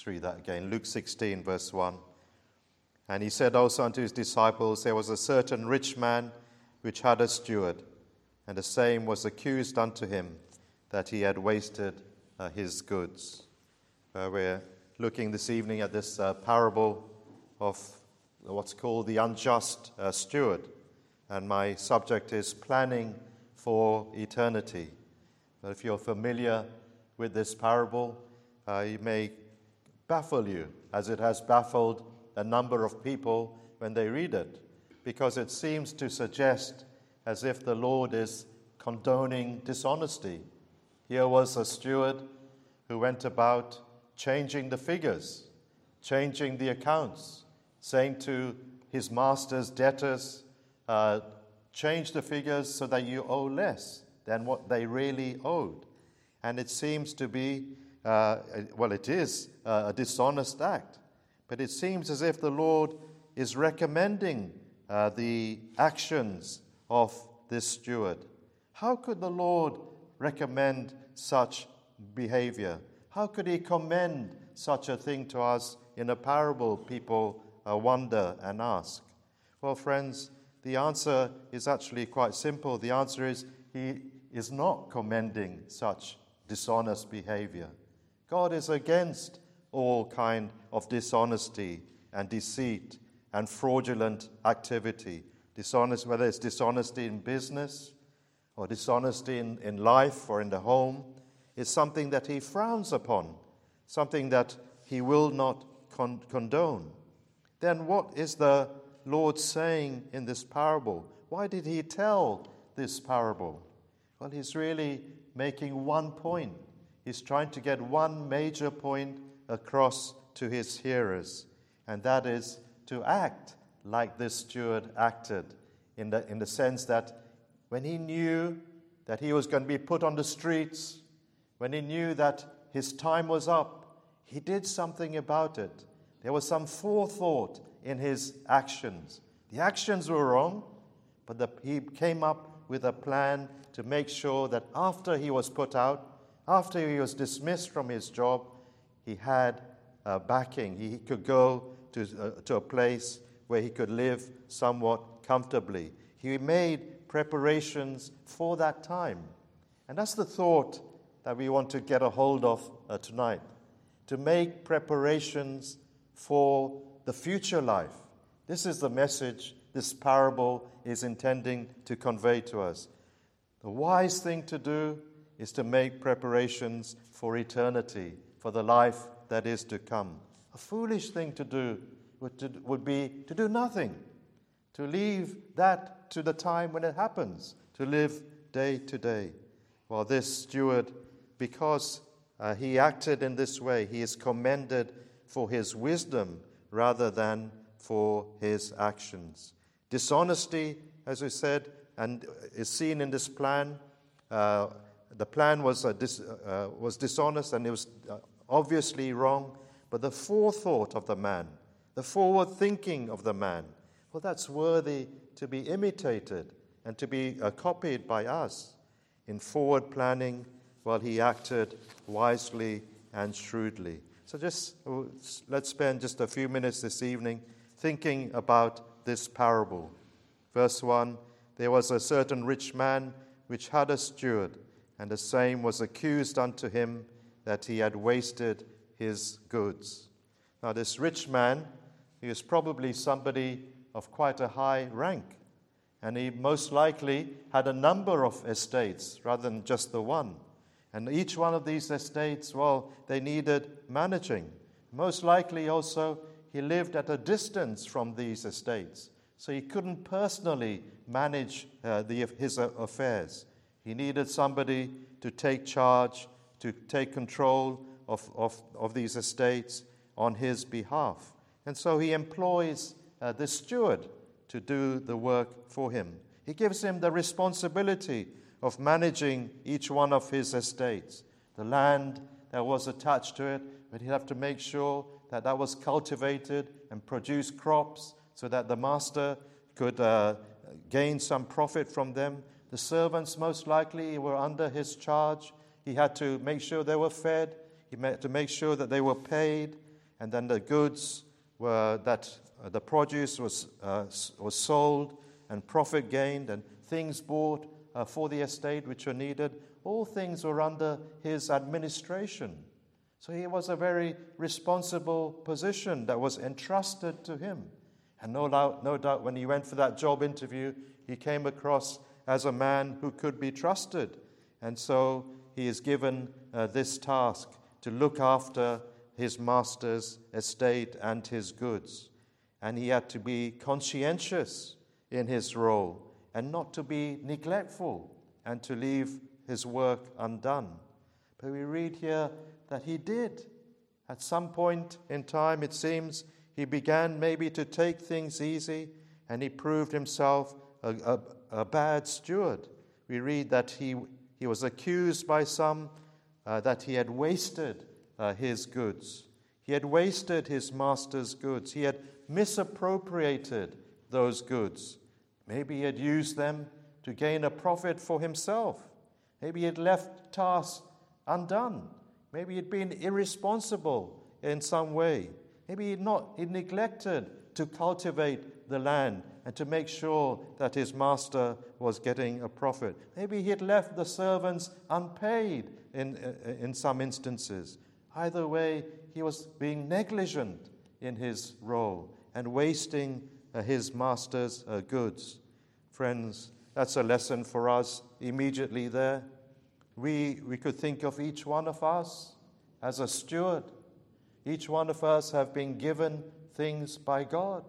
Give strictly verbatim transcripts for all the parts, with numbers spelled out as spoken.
Let's read that again. Luke sixteen, verse one. And he said also unto his disciples, there was a certain rich man which had a steward, and the same was accused unto him that he had wasted uh, his goods. Uh, we're looking this evening at this uh, parable of what's called the unjust uh, steward. And my subject is planning for eternity. Now, if you're familiar with this parable, uh, it may baffle you, as it has baffled a number of people when they read it, because it seems to suggest as if the Lord is condoning dishonesty. Here was a steward who went about changing the figures, changing the accounts, saying to his master's debtors, uh, change the figures so that you owe less than what they really owed. And it seems to be, uh, well, it is uh, a dishonest act. But it seems as if the Lord is recommending uh, the actions of this steward. How could the Lord recommend such behavior? How could he commend such a thing to us in a parable, people uh, wonder and ask? Well, friends, the answer is actually quite simple. The answer is he is not commending such dishonest behavior. God is against all kind of dishonesty and deceit and fraudulent activity. Dishonest, whether it's dishonesty in business or dishonesty in, in life or in the home, is something that he frowns upon, something that he will not con- condone. Then what is the Lord saying in this parable? Why did he tell this parable? Well, he's really making one point. He's trying to get one major point across to his hearers, and that is to act like this steward acted, in the, in the sense that when he knew that he was going to be put on the streets, when he knew that his time was up, he did something about it. There was some forethought in his actions. The actions were wrong, but the, he came up with a plan to make sure that after he was put out, after he was dismissed from his job, he had uh, backing. He could go to, uh, to a place where he could live somewhat comfortably. He made preparations for that time. And that's the thought that we want to get a hold of uh, tonight, to make preparations for the future life. This is the message this parable is intending to convey to us. The wise thing to do is to make preparations for eternity, for the life that is to come. A foolish thing to do would, to, would be to do nothing, to leave that to the time when it happens, to live day to day. Well, this steward, because uh, he acted in this way, he is commended for his wisdom rather than for his actions. Dishonesty, as we said, and is seen in this plan. Uh, the plan was uh, dis- uh, was dishonest, and it was uh, obviously wrong, but the forethought of the man, the forward thinking of the man, well, that's worthy to be imitated and to be uh, copied by us. In forward planning, well, he acted wisely and shrewdly. So just let's spend just a few minutes this evening thinking about this parable. Verse one, there was a certain rich man which had a steward, and the same was accused unto him that he had wasted his goods. Now, this rich man, he was probably somebody of quite a high rank, and he most likely had a number of estates rather than just the one. And each one of these estates, well, they needed managing. Most likely also, he lived at a distance from these estates, so he couldn't personally manage uh, the, his uh, affairs. He needed somebody to take charge, to take control of, of, of these estates on his behalf. And so he employs uh, this steward to do the work for him. He gives him the responsibility of managing each one of his estates. The land that was attached to it, but he'd have to make sure that that was cultivated and produced crops so that the master could uh, gain some profit from them. The servants most likely were under his charge. He had to make sure they were fed. He had to make sure that they were paid. and then the goods were that uh, the produce was uh, was sold and profit gained and things bought uh, for the estate which were needed. All things were under his administration. So he was a very responsible position that was entrusted to him. And no doubt, no doubt when he went for that job interview, he came across as a man who could be trusted. And so he is given uh, this task to look after his master's estate and his goods. And he had to be conscientious in his role and not to be neglectful and to leave his work undone. But we read here that he did. At some point in time, it seems, he began maybe to take things easy, and he proved himself a, a, a bad steward. We read that he, he was accused by some uh, that he had wasted uh, his goods. He had wasted his master's goods. He had misappropriated those goods. Maybe he had used them to gain a profit for himself. Maybe he had left tasks undone. Maybe he'd been irresponsible in some way. Maybe he'd not he'd neglected to cultivate the land and to make sure that his master was getting a profit. Maybe he'd left the servants unpaid in, in some instances. Either way, he was being negligent in his role and wasting uh, his master's uh, goods. Friends, that's a lesson for us immediately there. We, we could think of each one of us as a steward. Each one of us have been given things by God.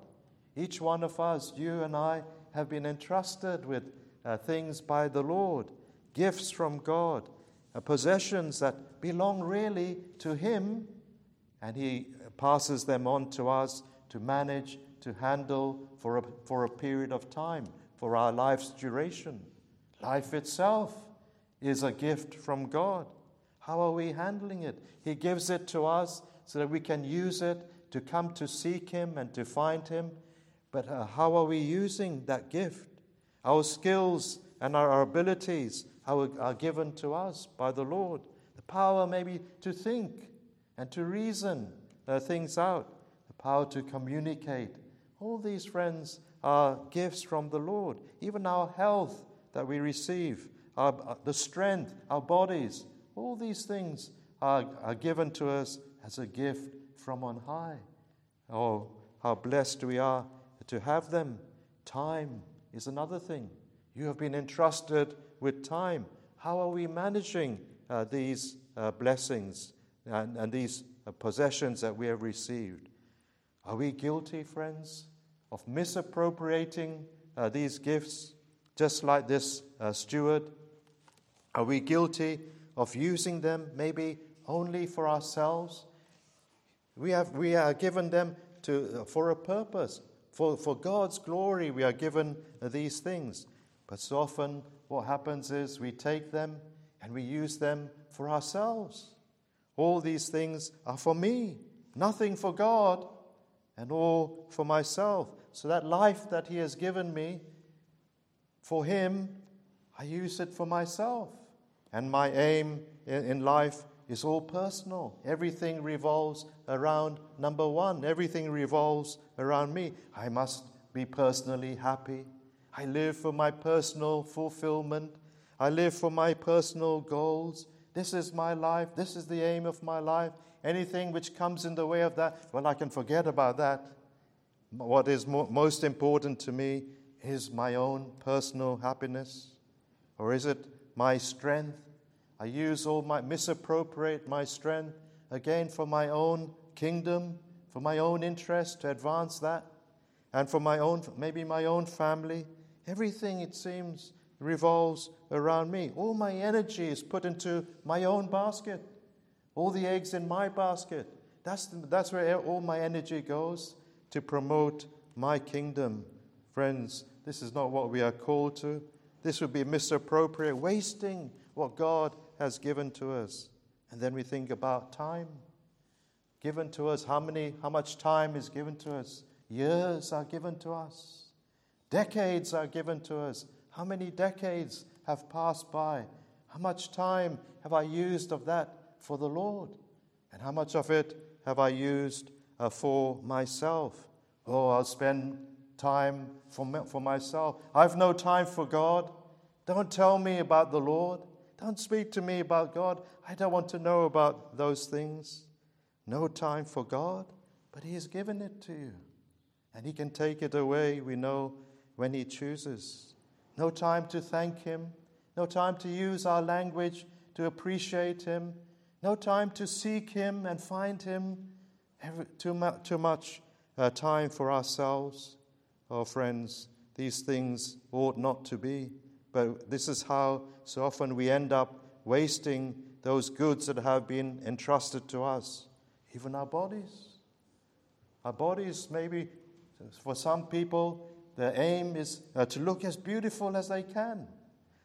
Each one of us, you and I, have been entrusted with uh, things by the Lord, gifts from God, uh, possessions that belong really to Him, and He passes them on to us to manage, to handle for a, for a period of time, for our life's duration. Life itself is a gift from God. How are we handling it? He gives it to us so that we can use it to come to seek Him and to find Him. But uh, how are we using that gift? Our skills and our, our abilities are, are given to us by the Lord. The power maybe to think and to reason uh, things out. The power to communicate. All these, friends, are gifts from the Lord. Even our health that we receive, Our, the strength, our bodies, all these things are, are given to us as a gift from on high. Oh, how blessed we are to have them. Time is another thing. You have been entrusted with time. How are we managing uh, these uh, blessings and, and these uh, possessions that we have received? Are we guilty, friends, of misappropriating uh, these gifts, just like this uh, steward? Are we guilty of using them maybe only for ourselves? We have we are given them to uh, for a purpose. For, for God's glory we are given uh, these things. But so often what happens is we take them and we use them for ourselves. All these things are for me, nothing for God, and all for myself. So that life that He has given me, for Him, I use it for myself, and my aim in life is all personal. Everything revolves around number one. Everything revolves around me. I must be personally happy. I live for my personal fulfillment. I live for my personal goals. This is my life. This is the aim of my life. Anything which comes in the way of that, well, I can forget about that. What is mo- most important to me is my own personal happiness, or is it my strength? I use all my, misappropriate my strength, again for my own kingdom, for my own interest, to advance that, and for my own, maybe my own family. Everything, it seems, revolves around me. All my energy is put into my own basket, all the eggs in my basket. That's, that's where all my energy goes, to promote my kingdom. Friends, this is not what we are called to. This would be misappropriate, wasting what God has given to us. And then we think about time given to us. How many, how much time is given to us? Years are given to us. Decades are given to us. How many decades have passed by? How much time have I used of that for the Lord? And how much of it have I used uh, for myself. Oh, I'll spend time for, me, for myself. I've no time for God. Don't tell me about the Lord. Don't speak to me about God. I don't want to know about those things. No time for God, but He has given it to you. And He can take it away, we know, when He chooses. No time to thank Him. No time to use our language to appreciate Him. No time to seek Him and find Him. Every, too, mu- too much uh, time for ourselves. Oh, friends, these things ought not to be. But this is how so often we end up wasting those goods that have been entrusted to us, even our bodies. Our bodies, maybe for some people, their aim is uh, to look as beautiful as they can,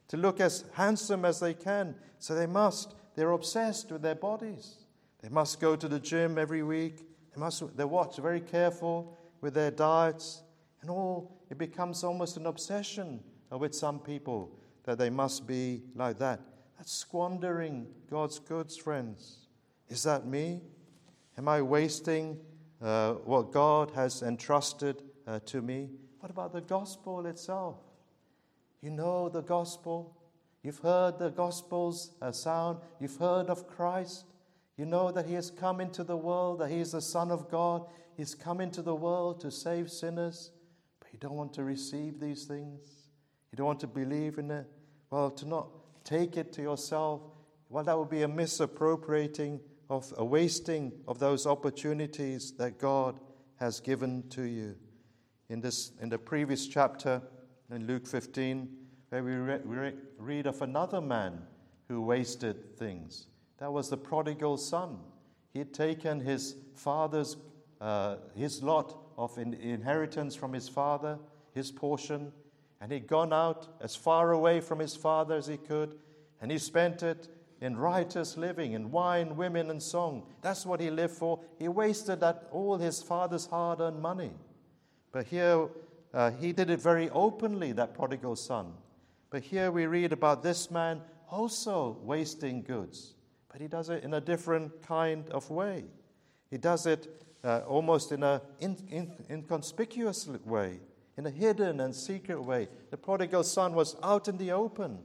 to look as handsome as they can. So they must, they're obsessed with their bodies. They must go to the gym every week. They must, they're watch, very careful with their diets. And all, it becomes almost an obsession with some people, that they must be like that. That's squandering God's goods, friends. Is that me? Am I wasting uh, what God has entrusted uh, to me? What about the gospel itself? You know the gospel. You've heard the gospel's uh, sound. You've heard of Christ. You know that He has come into the world, that He is the Son of God. He's come into the world to save sinners. But you don't want to receive these things. You don't want to believe in it. Well, to not take it to yourself, well, that would be a misappropriating of a wasting of those opportunities that God has given to you. In this, in the previous chapter, in Luke fifteen, where we, re- we re- read of another man who wasted things. That was the prodigal son. He had taken his father's, uh, his lot of in- inheritance from his father, his portion. And he'd gone out as far away from his father as he could, and he spent it in riotous living, in wine, women, and song. That's what he lived for. He wasted that, all his father's hard-earned money. But here, uh, he did it very openly, that prodigal son. But here we read about this man also wasting goods, but he does it in a different kind of way. He does it uh, almost in an in, in, inconspicuous way. In a hidden and secret way. The prodigal son was out in the open,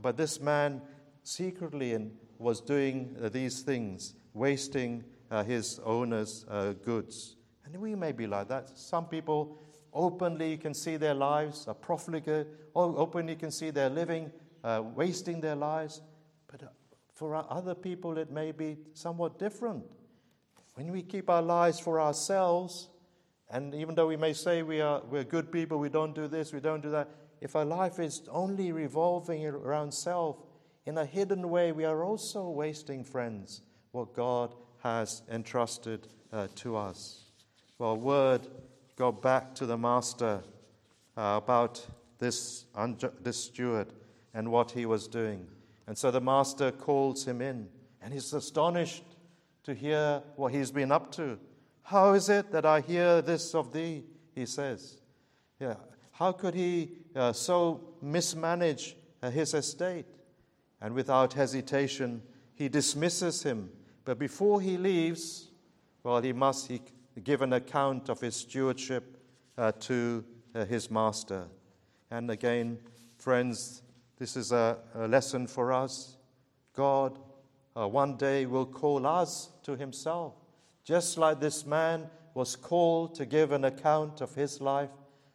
but this man secretly was doing these things, wasting uh, his owner's uh, goods. And we may be like that. Some people openly can see their lives, are profligate, or openly can see their living, uh, wasting their lives. But for other people, it may be somewhat different. When we keep our lives for ourselves, and even though we may say we are we're good people, we don't do this, we don't do that, if our life is only revolving around self, in a hidden way we are also wasting, friends, what God has entrusted uh, to us. Well, word got back to the master uh, about this, unju- this steward and what he was doing. And so the master calls him in, and he's astonished to hear what he's been up to. How is it that I hear this of thee? He says. Yeah. How could he uh, so mismanage uh, his estate? And without hesitation, he dismisses him. But before he leaves, well, he must he give an account of his stewardship uh, to uh, his master. And again, friends, this is a, a lesson for us. God uh, one day will call us to Himself. Just like this man was called to give an account of his life,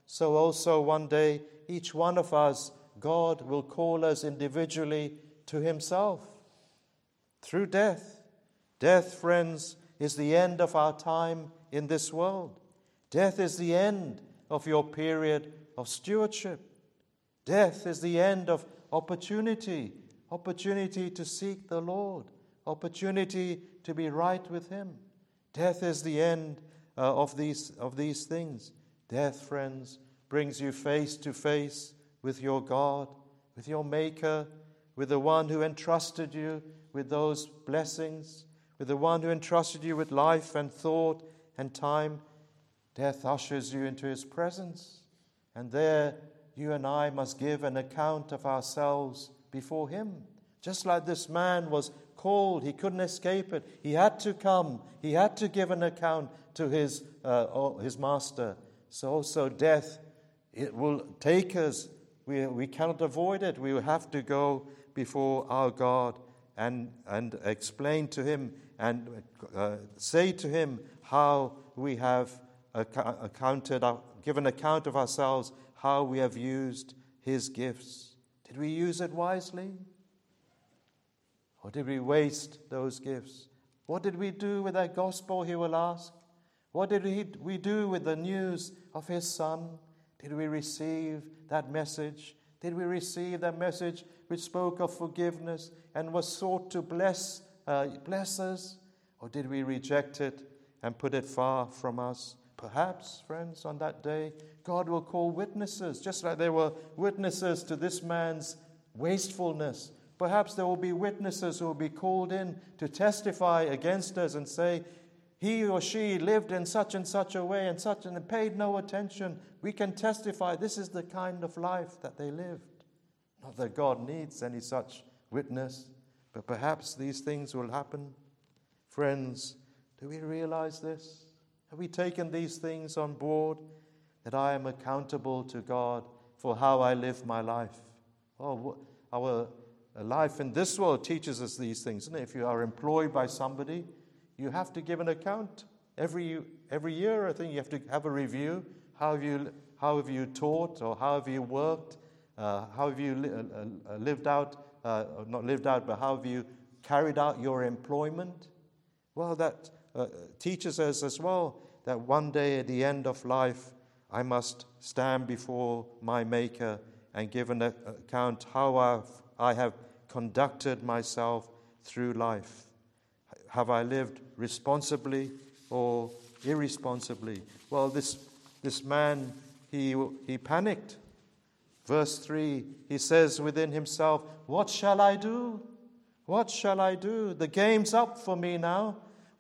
so also one day each one of us, God will call us individually to Himself through death. Death, friends, is the end of our time in this world. Death is the end of your period of stewardship. Death is the end of opportunity, opportunity to seek the Lord, opportunity to be right with Him. Death is the end uh, of these of these things. Death, friends, brings you face to face with your God, with your Maker, with the one who entrusted you with those blessings, with the one who entrusted you with life and thought and time. Death ushers you into His presence. And there you and I must give an account of ourselves before Him. Just like this man was called. He couldn't escape it. He had to come. He had to give an account to his uh, oh, his master. So also death, it will take us. We we cannot avoid it. We will have to go before our God and and explain to Him and uh, say to Him how we have ac- accounted, uh, given account of ourselves, how we have used His gifts. Did we use it wisely? Or did we waste those gifts? What did we do with that gospel, he will ask? What did we, we do with the news of his son? Did we receive that message? Did we receive that message which spoke of forgiveness and was sought to bless, uh, bless us? Or did we reject it and put it far from us? Perhaps, friends, on that day, God will call witnesses, just like there were witnesses to this man's wastefulness. Perhaps there will be witnesses who will be called in to testify against us and say, he or she lived in such and such a way and such and paid no attention. We can testify this is the kind of life that they lived. Not that God needs any such witness, but perhaps these things will happen. Friends, do we realize this? Have we taken these things on board? That I am accountable to God for how I live my life. Oh, our life in this world teaches us these things. Isn't it? If you are employed by somebody, you have to give an account every every year. I think you have to have a review. How have you how have you taught, or how have you worked? Uh, how have you li- uh, lived out? Uh, not lived out, but how have you carried out your employment? Well, that uh, teaches us as well that one day at the end of life, I must stand before my Maker and give an account how I've, I have conducted myself through life. Have I lived responsibly or irresponsibly? Well, this this man, he he panicked. Verse three, he says within himself, what shall I do? What shall I do? The game's up for me now.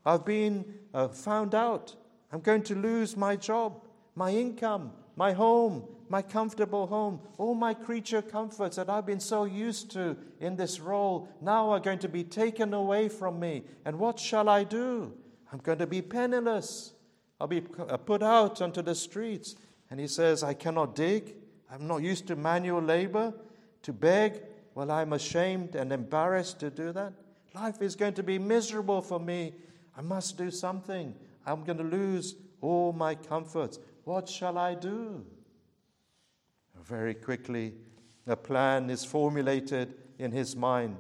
I've been uh, found out. I'm going to lose my job, my income, my home, my comfortable home, all my creature comforts that I've been so used to in this role now are going to be taken away from me. And what shall I do? I'm going to be penniless. I'll be put out onto the streets. And he says, I cannot dig. I'm not used to manual labor, to beg. Well, I'm ashamed and embarrassed to do that. Life is going to be miserable for me. I must do something. I'm going to lose all my comforts. What shall I do? Very quickly, a plan is formulated in his mind.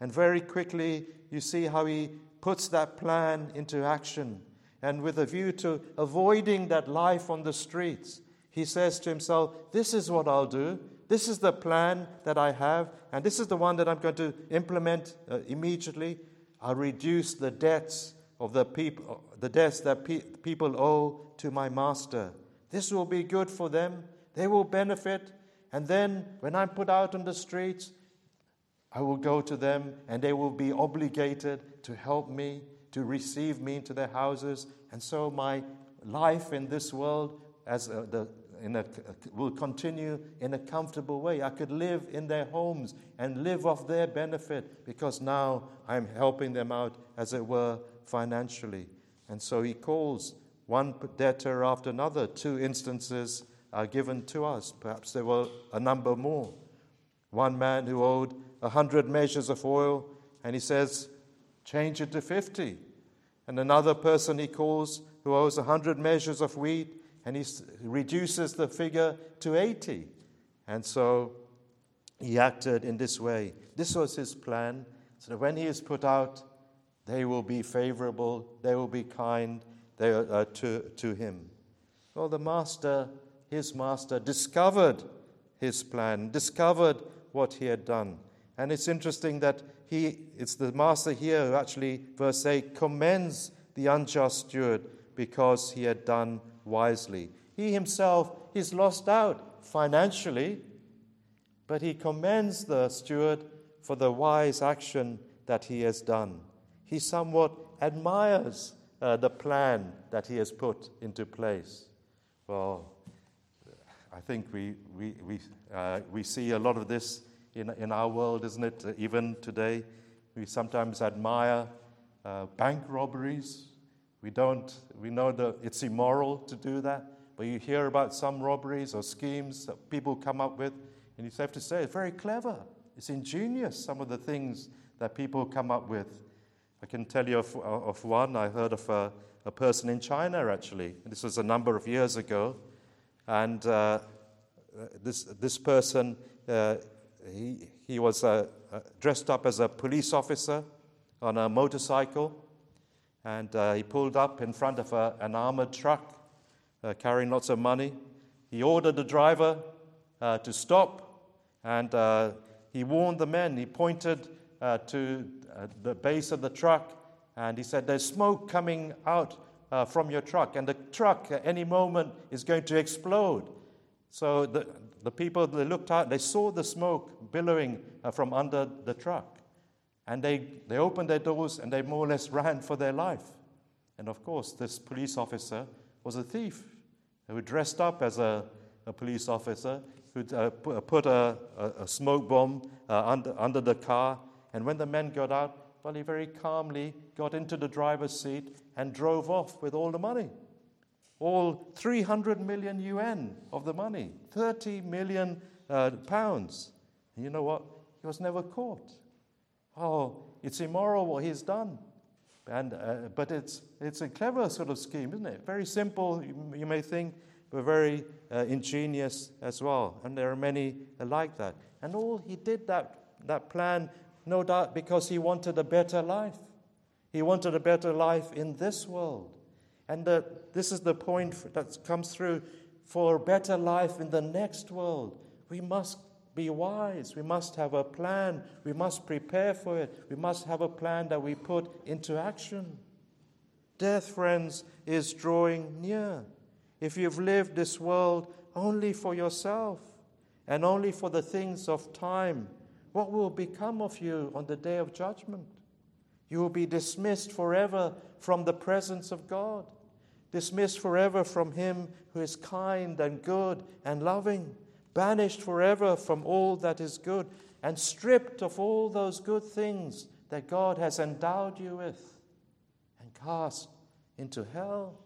And very quickly, you see how he puts that plan into action. And with a view to avoiding that life on the streets, he says to himself, this is what I'll do. This is the plan that I have. And this is the one that I'm going to implement uh, immediately. I'll reduce the debts of the people, the debts that pe- people owe to my master. This will be good for them. They will benefit. And then when I'm put out on the streets, I will go to them and they will be obligated to help me, to receive me into their houses. And so my life in this world as a, the, in a, will continue in a comfortable way. I could live in their homes and live off their benefit because now I'm helping them out, as it were, financially. And so he calls one debtor after another. Two instances are given to us. Perhaps there were a number more. One man who owed a hundred measures of oil, and he says, change it to fifty. And another person he calls who owes a hundred measures of wheat, and he reduces the figure to eighty. And so he acted in this way. This was his plan, so that when he is put out, they will be favorable, they will be kind, They uh, to, to him. Well, the master, his master, discovered his plan, discovered what he had done. And it's interesting that he, it's the master here who actually, verse eight, commends the unjust steward because he had done wisely. He himself is lost out financially, but he commends the steward for the wise action that he has done. He somewhat admires Uh, the plan that he has put into place. Well, I think we we we uh, we see a lot of this in in our world, isn't it? Even today, We sometimes admire uh, bank robberies. We don't, we know that it's immoral to do that, but you hear about some robberies or schemes that people come up with, and you have to say, it's very clever. It's ingenious, some of the things that people come up with. I can tell you of, of one. I heard of a, a person in China, actually. This was a number of years ago. And uh, this this person, uh, he, he was uh, uh, dressed up as a police officer on a motorcycle. And uh, he pulled up in front of a, an armored truck uh, carrying lots of money. He ordered the driver uh, to stop, and uh, he warned the men. He pointed uh, to uh, the base of the truck, and he said, there's smoke coming out uh, from your truck, and the truck at any moment is going to explode. So the, the people, they looked out, they saw the smoke billowing uh, from under the truck. And they, they opened their doors and they more or less ran for their life. And of course, this police officer was a thief who dressed up as a, a police officer, who uh, put a, a smoke bomb uh, under, under the car. And when the men got out, well, he very calmly got into the driver's seat and drove off with all the money. All three hundred million yuan of the money, thirty million uh, pounds. And you know what? He was never caught. Oh, it's immoral what he's done, and uh, but it's it's a clever sort of scheme, isn't it? Very simple, you, you may think, but very uh, ingenious as well. And there are many like that. And all he did that that plan, no doubt, because he wanted a better life. He wanted a better life in this world, and the, this is the point that comes through. For a better life in the next world, we must be wise. We must have a plan. We must prepare for it. We must have a plan that we put into action. Death, friends, is drawing near. If you've lived this world only for yourself and only for the things of time, what will become of you on the day of judgment? You will be dismissed forever from the presence of God, dismissed forever from Him who is kind and good and loving, banished forever from all that is good, and stripped of all those good things that God has endowed you with, and cast into hell.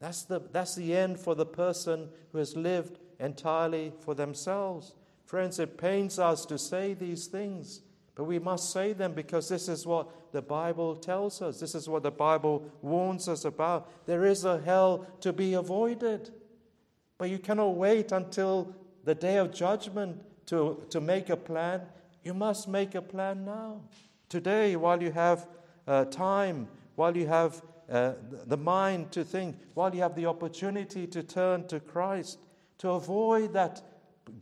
That's the, that's the end for the person who has lived entirely for themselves. Friends, it pains us to say these things, but we must say them because this is what the Bible tells us. This is what the Bible warns us about. There is a hell to be avoided. But you cannot wait until the day of judgment to, to make a plan. You must make a plan now. Today, while you have uh, time, while you have uh, the mind to think, while you have the opportunity to turn to Christ, to avoid that,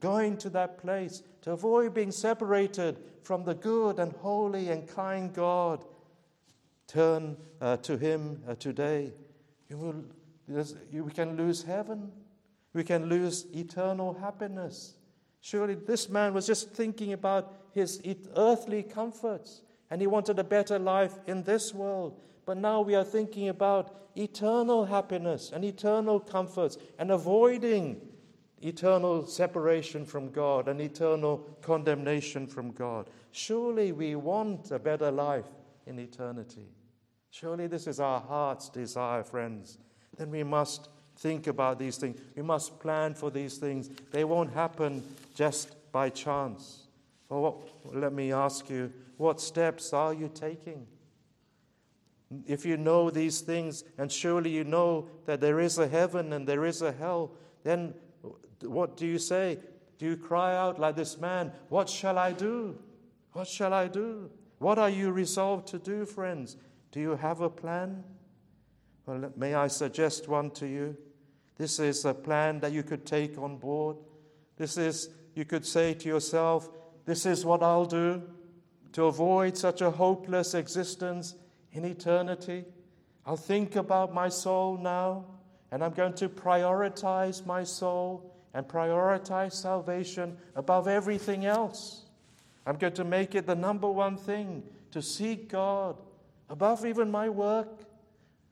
going to that place, to avoid being separated from the good and holy and kind God. Turn uh, to Him uh, today. You will, you can lose heaven. We can lose eternal happiness. Surely this man was just thinking about his earthly comforts, and he wanted a better life in this world. But now we are thinking about eternal happiness and eternal comforts, and avoiding eternal separation from God and eternal condemnation from God. Surely we want a better life in eternity. Surely this is our heart's desire, friends. Then we must think about these things. We must plan for these things. They won't happen just by chance. Well, what, let me ask you, what steps are you taking? If you know these things, and surely you know that there is a heaven and there is a hell, then what do you say? Do you cry out like this man, what shall I do? What shall I do? What are you resolved to do, friends? Do you have a plan? Well, may I suggest one to you? This is a plan that you could take on board. This is, you could say to yourself, this is what I'll do to avoid such a hopeless existence in eternity. I'll think about my soul now, and I'm going to prioritize my soul and prioritize salvation above everything else. I'm going to make it the number one thing to seek God above even my work.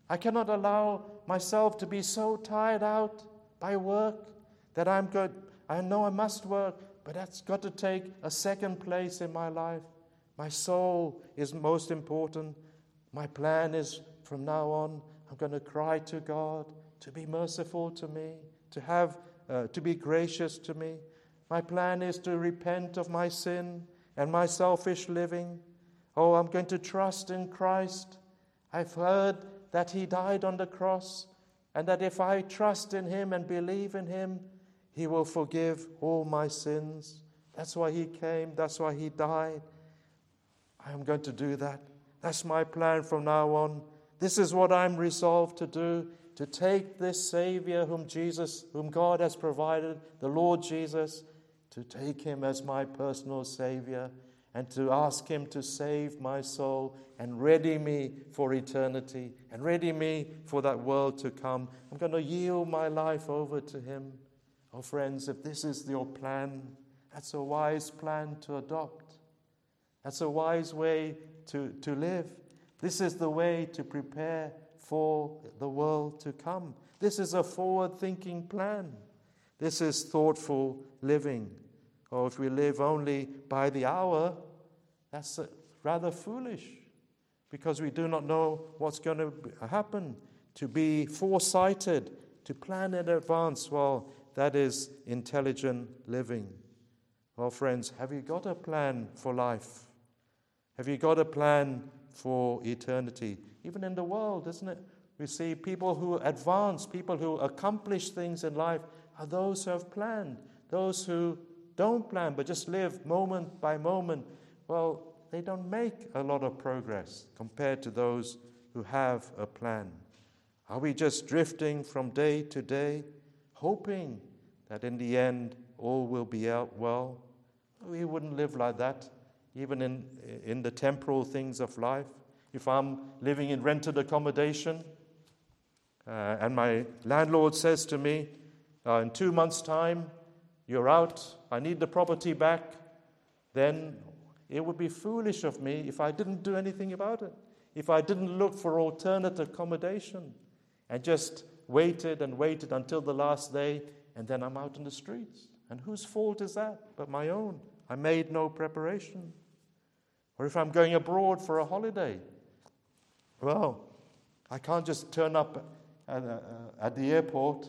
I cannot allow myself to be so tired out by work that I'm good. I know I must work, but that's got to take a second place in my life. My soul is most important. My plan is from now on, I'm going to cry to God to be merciful to me, to have, uh, to be gracious to me. My plan is to repent of my sin and my selfish living. Oh, I'm going to trust in Christ. I've heard that he died on the cross, and that if I trust in him and believe in him, he will forgive all my sins. That's why he came. That's why he died. I am going to do that. That's my plan from now on. This is what I'm resolved to do, to take this Savior whom Jesus, whom God has provided, the Lord Jesus, to take him as my personal Savior and to ask him to save my soul and ready me for eternity and ready me for that world to come. I'm going to yield my life over to him. Oh, friends, if this is your plan, that's a wise plan to adopt. That's a wise way to, to live. This is the way to prepare for the world to come. This is a forward-thinking plan. This is thoughtful living. Or if we live only by the hour, that's rather foolish, because we do not know what's going to happen. To be foresighted, to plan in advance, well, that is intelligent living. Well, friends, have you got a plan for life? Have you got a plan for eternity? Even in the world, isn't it? We see people who advance, people who accomplish things in life are those who have planned. Those who don't plan but just live moment by moment, well, they don't make a lot of progress compared to those who have a plan. Are we just drifting from day to day, hoping that in the end all will be out well? We wouldn't live like that, even in, in the temporal things of life. If I'm living in rented accommodation uh, and my landlord says to me, uh, in two months' time, you're out, I need the property back, then it would be foolish of me if I didn't do anything about it, if I didn't look for alternate accommodation and just waited and waited until the last day, and then I'm out in the streets. And whose fault is that but my own? I made no preparation. Or if I'm going abroad for a holiday, well, I can't just turn up at, uh, at the airport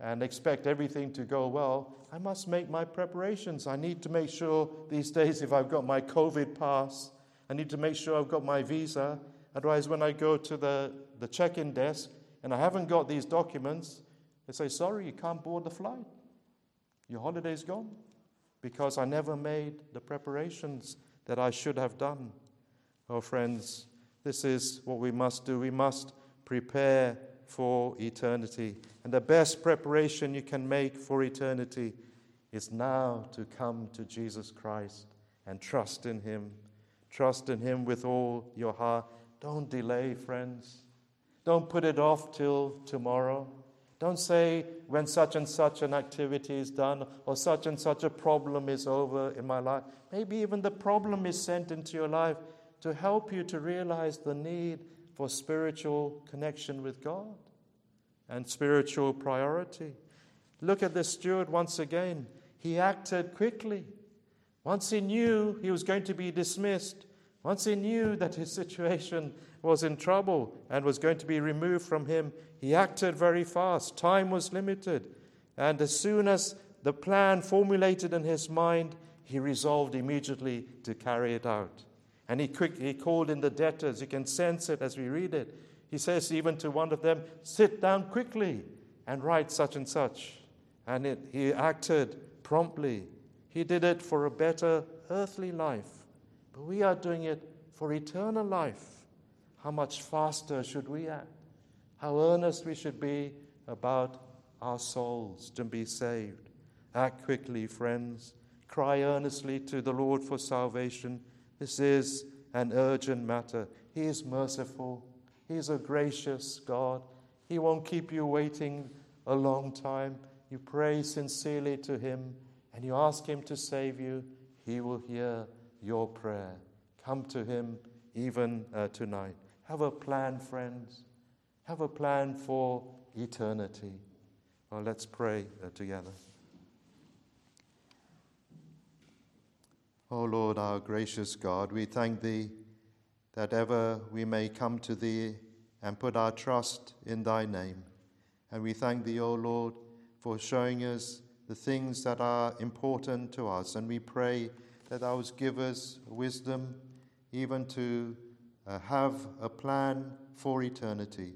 and expect everything to go well. I must make my preparations. I need to make sure these days if I've got my COVID pass, I need to make sure I've got my visa. Otherwise, when I go to the, the check-in desk and I haven't got these documents, they say, sorry, you can't board the flight. Your holiday's gone, because I never made the preparations that I should have done. Oh, friends, this is what we must do. We must prepare for eternity. And the best preparation you can make for eternity is now to come to Jesus Christ and trust in him. Trust in him with all your heart. Don't delay, friends. Don't put it off till tomorrow. Don't say, when such and such an activity is done or such and such a problem is over in my life. Maybe even the problem is sent into your life to help you to realize the need for spiritual connection with God and spiritual priority. Look at this steward once again. He acted quickly. Once he knew he was going to be dismissed, once he knew that his situation was in trouble and was going to be removed from him, he acted very fast. Time was limited. And as soon as the plan formulated in his mind, he resolved immediately to carry it out. And he quickly called in the debtors. You can sense it as we read it. He says even to one of them, sit down quickly and write such and such. And it, he acted promptly. He did it for a better earthly life. But we are doing it for eternal life. How much faster should we act? How earnest we should be about our souls to be saved. Act quickly, friends. Cry earnestly to the Lord for salvation. This is an urgent matter. He is merciful. He is a gracious God. He won't keep you waiting a long time. You pray sincerely to him and you ask him to save you. He will hear your prayer. Come to him even uh, tonight. Have a plan, friends. Have a plan for eternity. Well, let's pray uh, together. O Lord, our gracious God, we thank thee that ever we may come to thee and put our trust in thy name. And we thank thee, O Lord, for showing us the things that are important to us. And we pray that thou wouldst give us wisdom even to uh, have a plan for eternity.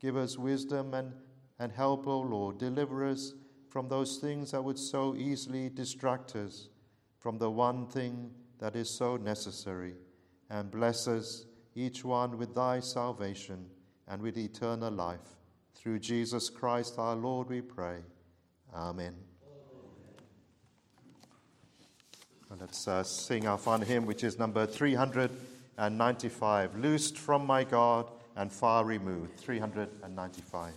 Give us wisdom and, and help, O Lord. Deliver us from those things that would so easily distract us from the one thing that is so necessary. And bless us, each one, with thy salvation and with eternal life. Through Jesus Christ our Lord we pray. Amen. Amen. Well, let's uh, sing our fun hymn, which is number three hundred ninety-five, Loosed from My God and Far Removed, three hundred ninety-five.